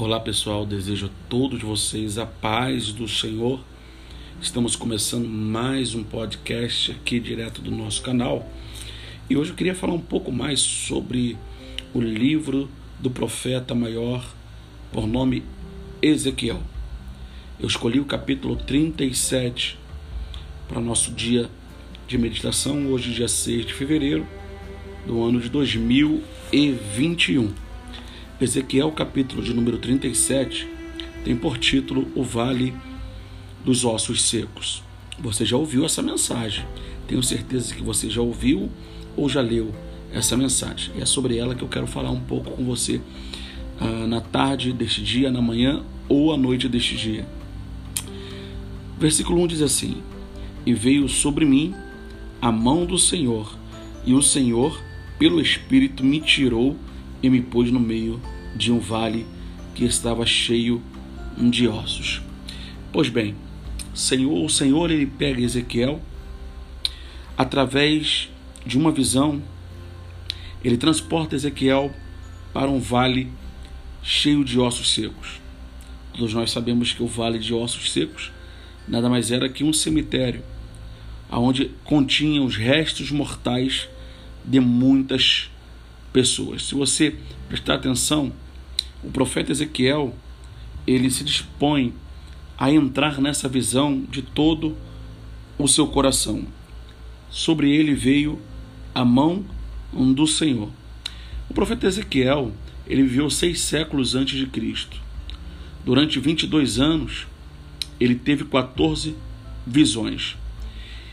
Olá pessoal, desejo a todos vocês a paz do Senhor. Estamos começando mais um podcast aqui direto do nosso canal. E hoje eu queria falar um pouco mais sobre o livro do profeta maior, por nome Ezequiel. Eu escolhi o capítulo 37 para o nosso dia de meditação, hoje dia 6 de fevereiro do ano de 2021. Ezequiel, capítulo de número 37, tem por título O Vale dos Ossos Secos. Você já ouviu essa mensagem? Tenho certeza que você já ouviu ou já leu essa mensagem. E é sobre ela que eu quero falar um pouco com você na tarde deste dia, na manhã ou à noite deste dia. Versículo 1 diz assim: E veio sobre mim a mão do Senhor, e o Senhor, pelo Espírito, me tirou e me pôs no meio de um vale que estava cheio de ossos. Pois bem, o Senhor ele pega Ezequiel, através de uma visão, ele transporta Ezequiel para um vale cheio de ossos secos. Todos nós sabemos que o vale de ossos secos nada mais era que um cemitério, onde continha os restos mortais de muitas pessoas. Se você prestar atenção, o profeta Ezequiel, ele se dispõe a entrar nessa visão de todo o seu coração. Sobre ele veio a mão do Senhor. O profeta Ezequiel, ele viveu 6 séculos antes de Cristo. Durante 22 anos, ele teve 14 visões.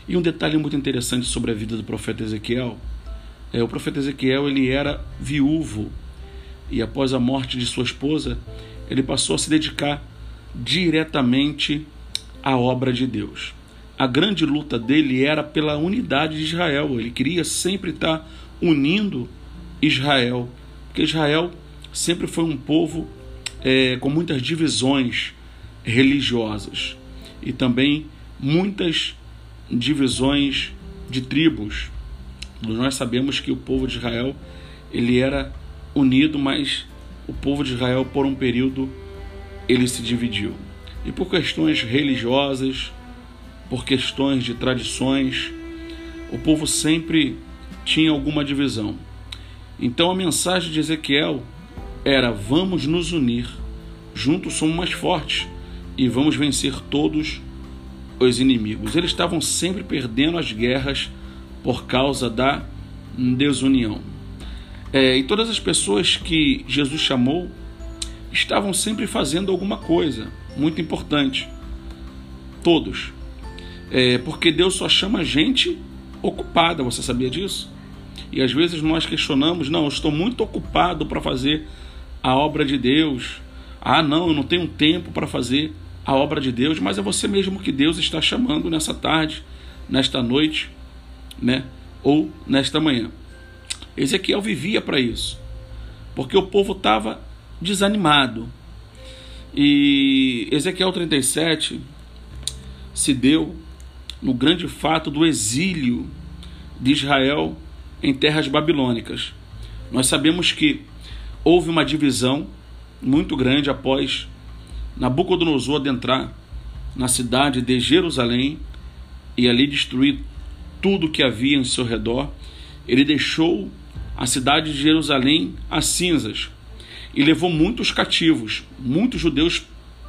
E um detalhe muito interessante sobre a vida do profeta Ezequiel, o profeta Ezequiel, ele era viúvo, e após a morte de sua esposa, ele passou a se dedicar diretamente à obra de Deus. A grande luta dele era pela unidade de Israel. Ele queria sempre estar unindo Israel, porque Israel sempre foi um povo com muitas divisões religiosas e também muitas divisões de tribos. Nós sabemos que o povo de Israel, ele era unido, mas o povo de Israel, por um período, ele se dividiu. E por questões religiosas, por questões de tradições, o povo sempre tinha alguma divisão. Então a mensagem de Ezequiel era: vamos nos unir, juntos somos mais fortes e vamos vencer todos os inimigos. Eles estavam sempre perdendo as guerras por causa da desunião. E todas as pessoas que Jesus chamou estavam sempre fazendo alguma coisa muito importante. Todos. Porque Deus só chama gente ocupada, você sabia disso? E às vezes nós questionamos: não, eu estou muito ocupado para fazer a obra de Deus. Ah, não, eu não tenho tempo para fazer a obra de Deus. Mas é você mesmo que Deus está chamando nessa tarde, nesta noite, ou nesta manhã. Ezequiel vivia para isso, porque o povo estava desanimado. E Ezequiel 37 se deu no grande fato do exílio de Israel em terras babilônicas. Nós sabemos que houve uma divisão muito grande após Nabucodonosor adentrar na cidade de Jerusalém e ali destruir tudo que havia em seu redor. Ele deixou a cidade de Jerusalém às cinzas e levou muitos cativos, muitos judeus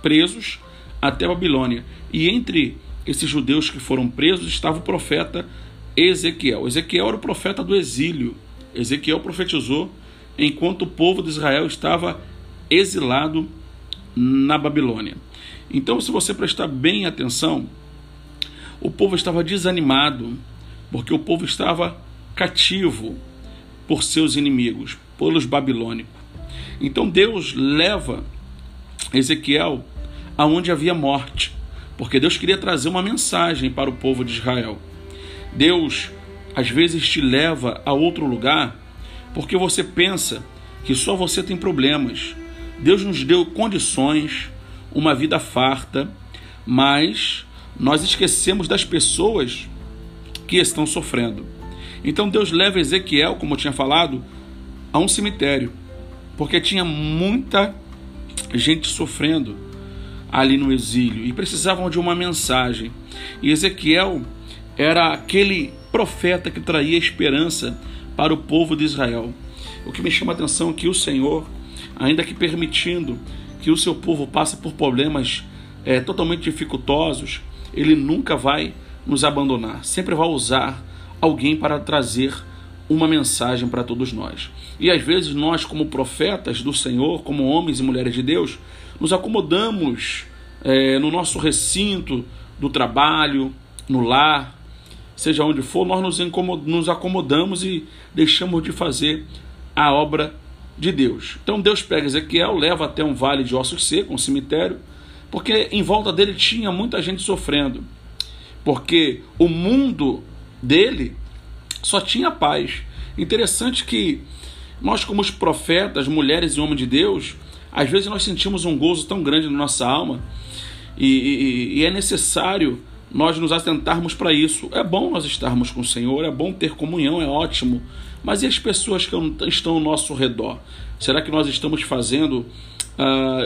presos até Babilônia. E entre esses judeus que foram presos estava o profeta Ezequiel. Ezequiel era o profeta do exílio. Ezequiel profetizou enquanto o povo de Israel estava exilado na Babilônia. Então, se você prestar bem atenção, o povo estava desanimado, porque o povo estava cativo por seus inimigos, pelos babilônicos. Então Deus leva Ezequiel aonde havia morte, porque Deus queria trazer uma mensagem para o povo de Israel. Deus às vezes te leva a outro lugar porque você pensa que só você tem problemas. Deus nos deu condições, uma vida farta, mas nós esquecemos das pessoas que estão sofrendo. Então Deus leva Ezequiel, como eu tinha falado, a um cemitério, porque tinha muita gente sofrendo ali no exílio e precisavam de uma mensagem. E Ezequiel era aquele profeta que traía esperança para o povo de Israel. O que me chama a atenção é que o Senhor, ainda que permitindo que o seu povo passe por problemas totalmente dificultosos, Ele nunca vai nos abandonar, sempre vai usar alguém para trazer uma mensagem para todos nós. E às vezes nós, como profetas do Senhor, como homens e mulheres de Deus, nos acomodamos no nosso recinto do trabalho, no lar, seja onde for, nós nos acomodamos e deixamos de fazer a obra de Deus. Então Deus pega Ezequiel, leva até um vale de ossos secos, um cemitério, porque em volta dele tinha muita gente sofrendo, porque o mundo dele só tinha paz. Interessante que nós, como os profetas, mulheres e homens de Deus, às vezes nós sentimos um gozo tão grande na nossa alma, e é necessário nós nos atentarmos para isso. É bom nós estarmos com o Senhor, é bom ter comunhão, é ótimo, mas e as pessoas que estão ao nosso redor? Será que nós estamos fazendo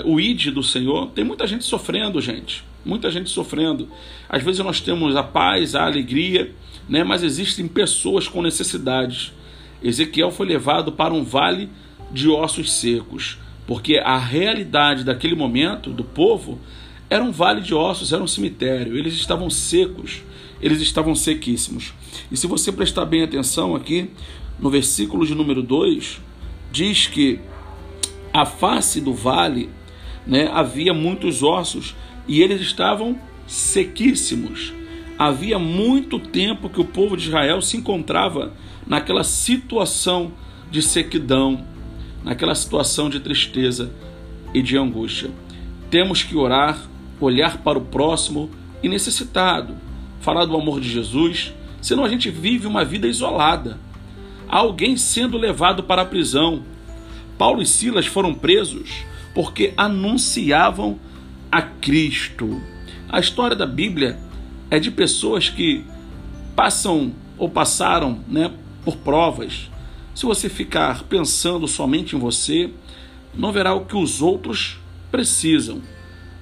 o ID do Senhor? Tem muita gente sofrendo, gente. Muita gente sofrendo. Às vezes nós temos a paz, a alegria, né? Mas existem pessoas com necessidades. Ezequiel foi levado para um vale de ossos secos, porque a realidade daquele momento do povo era um vale de ossos, era um cemitério. Eles estavam secos, eles estavam sequíssimos. E se você prestar bem atenção aqui, no versículo de número 2, diz que a face do vale, né, havia muitos ossos e eles estavam sequíssimos. Havia muito tempo que o povo de Israel se encontrava naquela situação de sequidão, naquela situação de tristeza e de angústia. Temos que orar, olhar para o próximo e necessitado, falar do amor de Jesus, senão a gente vive uma vida isolada. Há alguém sendo levado para a prisão. Paulo e Silas foram presos porque anunciavam a Cristo. A história da Bíblia é de pessoas que passam ou passaram, né, por provas. Se você ficar pensando somente em você, não verá o que os outros precisam.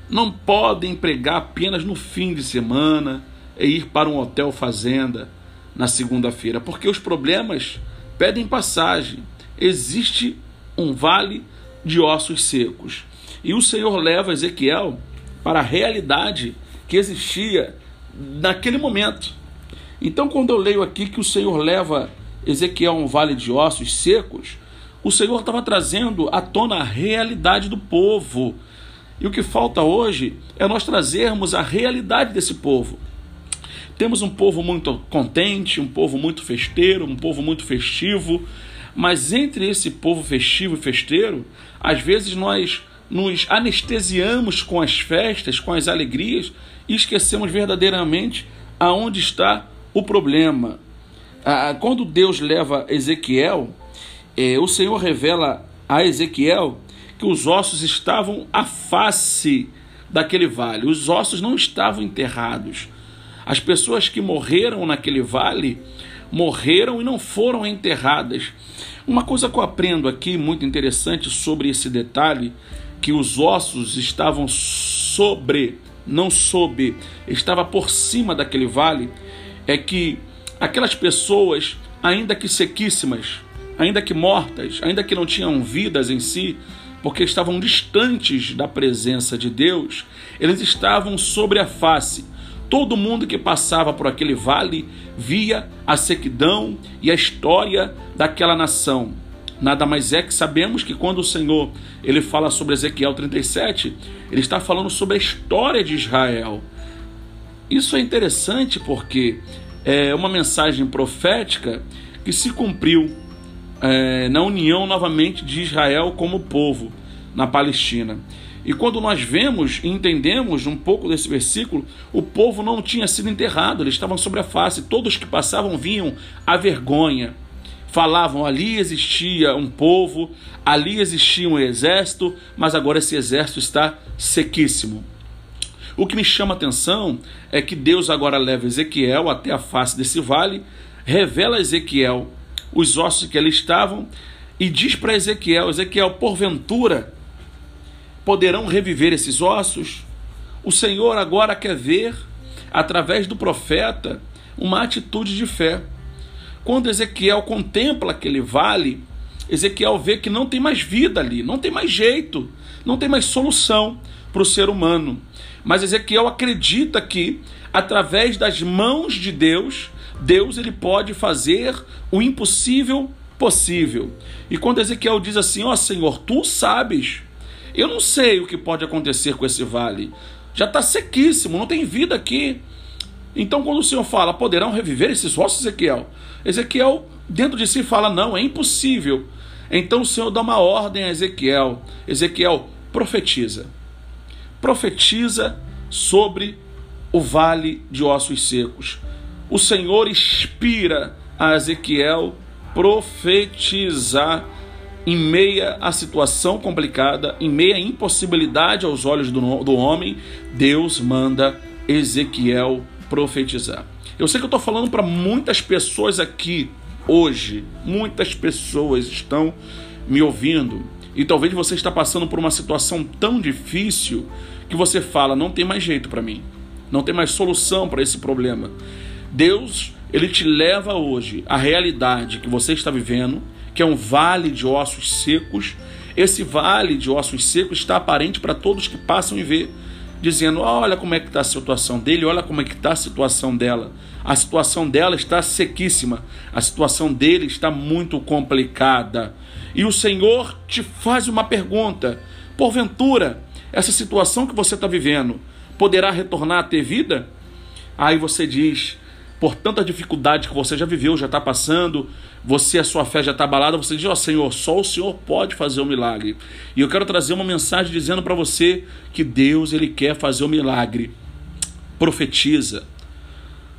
Não podem pregar apenas no fim de semana e ir para um hotel fazenda na segunda-feira, porque os problemas pedem passagem. Existe um vale de ossos secos. E o Senhor leva Ezequiel para a realidade que existia naquele momento. Então, quando eu leio aqui que o Senhor leva Ezequiel a um vale de ossos secos, o Senhor estava trazendo à tona a realidade do povo. E o que falta hoje é nós trazermos a realidade desse povo. Temos um povo muito contente, um povo muito festeiro, um povo muito festivo. Mas entre esse povo festivo e festeiro, às vezes nós nos anestesiamos com as festas, com as alegrias, e esquecemos verdadeiramente aonde está o problema. Quando Deus leva Ezequiel, o Senhor revela a Ezequiel que os ossos estavam à face daquele vale. Os ossos não estavam enterrados. As pessoas que morreram naquele vale morreram e não foram enterradas. Uma coisa que eu aprendo aqui, muito interessante, sobre esse detalhe, que os ossos estavam sobre, não sob, estava por cima daquele vale, é que aquelas pessoas, ainda que sequíssimas, ainda que mortas, ainda que não tinham vidas em si, porque estavam distantes da presença de Deus, eles estavam sobre a face. Todo mundo que passava por aquele vale via a sequidão e a história daquela nação. Nada mais é que sabemos que quando o Senhor ele fala sobre Ezequiel 37, ele está falando sobre a história de Israel. Isso é interessante porque é uma mensagem profética que se cumpriu na união novamente de Israel como povo na Palestina. E quando nós vemos e entendemos um pouco desse versículo, o povo não tinha sido enterrado, eles estavam sobre a face. Todos que passavam vinham a vergonha. Falavam, ali existia um povo, ali existia um exército, mas agora esse exército está sequíssimo. O que me chama a atenção é que Deus agora leva Ezequiel até a face desse vale, revela a Ezequiel os ossos que ali estavam e diz para Ezequiel: porventura poderão reviver esses ossos? O Senhor agora quer ver, através do profeta, uma atitude de fé. Quando Ezequiel contempla aquele vale, Ezequiel vê que não tem mais vida ali, não tem mais jeito, não tem mais solução para o ser humano. Mas Ezequiel acredita que, através das mãos de Deus, ele pode fazer o impossível possível. E quando Ezequiel diz assim: ó Senhor, tu sabes, eu não sei o que pode acontecer com esse vale, já está sequíssimo, não tem vida aqui. Então, quando o Senhor fala, poderão reviver esses ossos, Ezequiel? Ezequiel, dentro de si, fala: não, é impossível. Então o Senhor dá uma ordem a Ezequiel: Ezequiel, profetiza. Profetiza sobre o vale de ossos secos. O Senhor inspira a Ezequiel profetizar em meia à situação complicada, em meia à impossibilidade aos olhos do homem. Deus manda Ezequiel profetizar. Eu sei que eu estou falando para muitas pessoas aqui hoje. Muitas pessoas estão me ouvindo. E talvez você está passando por uma situação tão difícil que você fala: não tem mais jeito para mim. Não tem mais solução para esse problema. Deus, ele te leva hoje à realidade que você está vivendo, que é um vale de ossos secos. Esse vale de ossos secos está aparente para todos que passam e vê, dizendo: olha como é que está a situação dele, olha como é que está a situação dela. A situação dela está sequíssima, a situação dele está muito complicada. E o Senhor te faz uma pergunta: porventura, essa situação que você está vivendo poderá retornar a ter vida? Aí você diz: por tanta dificuldade que você já viveu, já está passando, a sua fé já está abalada, você diz: ó Senhor, só o Senhor pode fazer o milagre. E eu quero trazer uma mensagem dizendo para você que Deus, ele quer fazer o milagre. Profetiza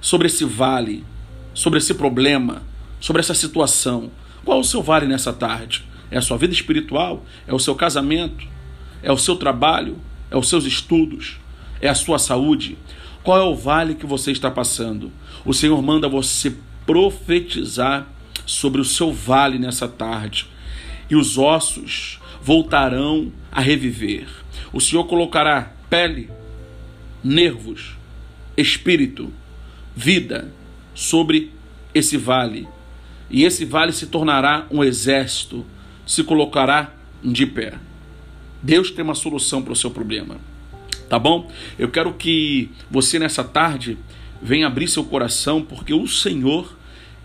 sobre esse vale, sobre esse problema, sobre essa situação. Qual é o seu vale nessa tarde? É a sua vida espiritual? É o seu casamento? É o seu trabalho? É os seus estudos? É a sua saúde? Qual é o vale que você está passando? O Senhor manda você profetizar sobre o seu vale nessa tarde. E os ossos voltarão a reviver. O Senhor colocará pele, nervos, espírito, vida sobre esse vale. E esse vale se tornará um exército, se colocará de pé. Deus tem uma solução para o seu problema. Tá bom? Eu quero que você nessa tarde venha abrir seu coração, porque o Senhor,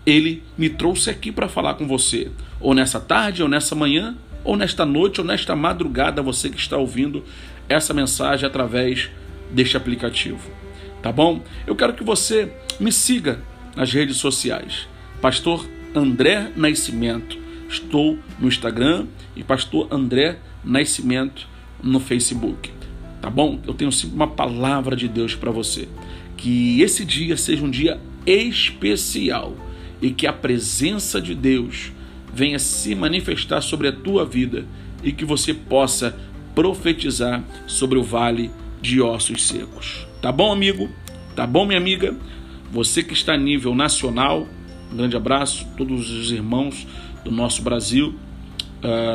ele me trouxe aqui para falar com você. Ou nessa tarde, ou nessa manhã, ou nesta noite, ou nesta madrugada, você que está ouvindo essa mensagem através deste aplicativo. Tá bom? Eu quero que você me siga nas redes sociais. Pastor André Nascimento. Estou no Instagram, e Pastor André Nascimento no Facebook. Tá bom? Eu tenho sempre uma palavra de Deus para você. Que esse dia seja um dia especial e que a presença de Deus venha se manifestar sobre a tua vida e que você possa profetizar sobre o vale de ossos secos. Tá bom, amigo? Tá bom, minha amiga? Você que está a nível nacional, um grande abraço a todos os irmãos do nosso Brasil,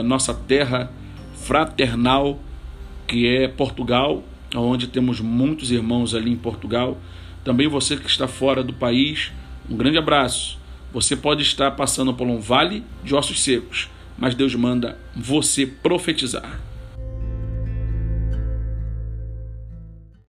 nossa terra fraternal, que é Portugal, onde temos muitos irmãos ali em Portugal. Também você que está fora do país, um grande abraço. Você pode estar passando por um vale de ossos secos, mas Deus manda você profetizar.